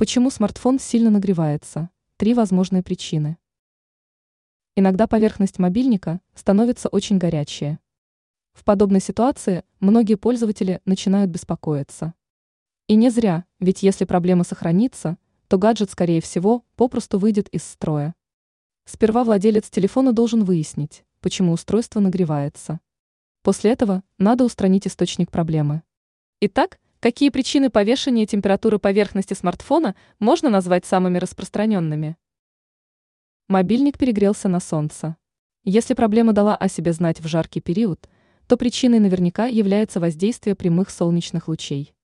Почему смартфон сильно нагревается? 3 возможные причины. Иногда поверхность мобильника становится очень горячей. В подобной ситуации многие пользователи начинают беспокоиться. И не зря, ведь если проблема сохранится, то гаджет, скорее всего, попросту выйдет из строя. Сперва владелец телефона должен выяснить, почему устройство нагревается. После этого надо устранить источник проблемы. Итак, какие причины повышения температуры поверхности смартфона можно назвать самыми распространенными? Мобильник перегрелся на солнце. Если проблема дала о себе знать в жаркий период, то причиной наверняка является воздействие прямых солнечных лучей.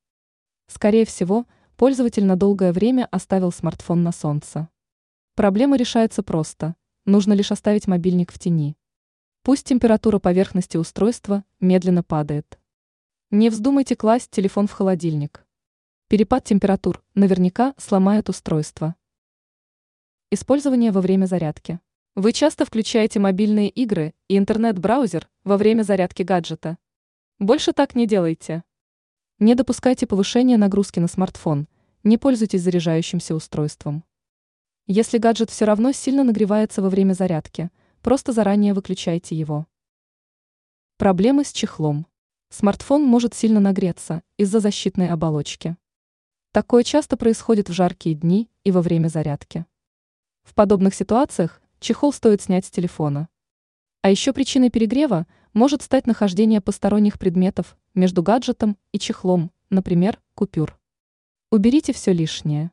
Скорее всего, пользователь на долгое время оставил смартфон на солнце. Проблема решается просто, нужно лишь оставить мобильник в тени. Пусть температура поверхности устройства медленно падает. Не вздумайте класть телефон в холодильник. Перепад температур наверняка сломает устройство. Использование во время зарядки. Вы часто включаете мобильные игры и интернет-браузер во время зарядки гаджета. Больше так не делайте. Не допускайте повышения нагрузки на смартфон, не пользуйтесь заряжающимся устройством. Если гаджет все равно сильно нагревается во время зарядки, просто заранее выключайте его. Проблемы с чехлом. Смартфон может сильно нагреться из-за защитной оболочки. Такое часто происходит в жаркие дни и во время зарядки. В подобных ситуациях чехол стоит снять с телефона. А еще причиной перегрева может стать нахождение посторонних предметов между гаджетом и чехлом, например, купюр. Уберите все лишнее.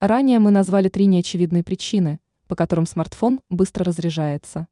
Ранее мы назвали 3 неочевидные причины, по которым смартфон быстро разряжается.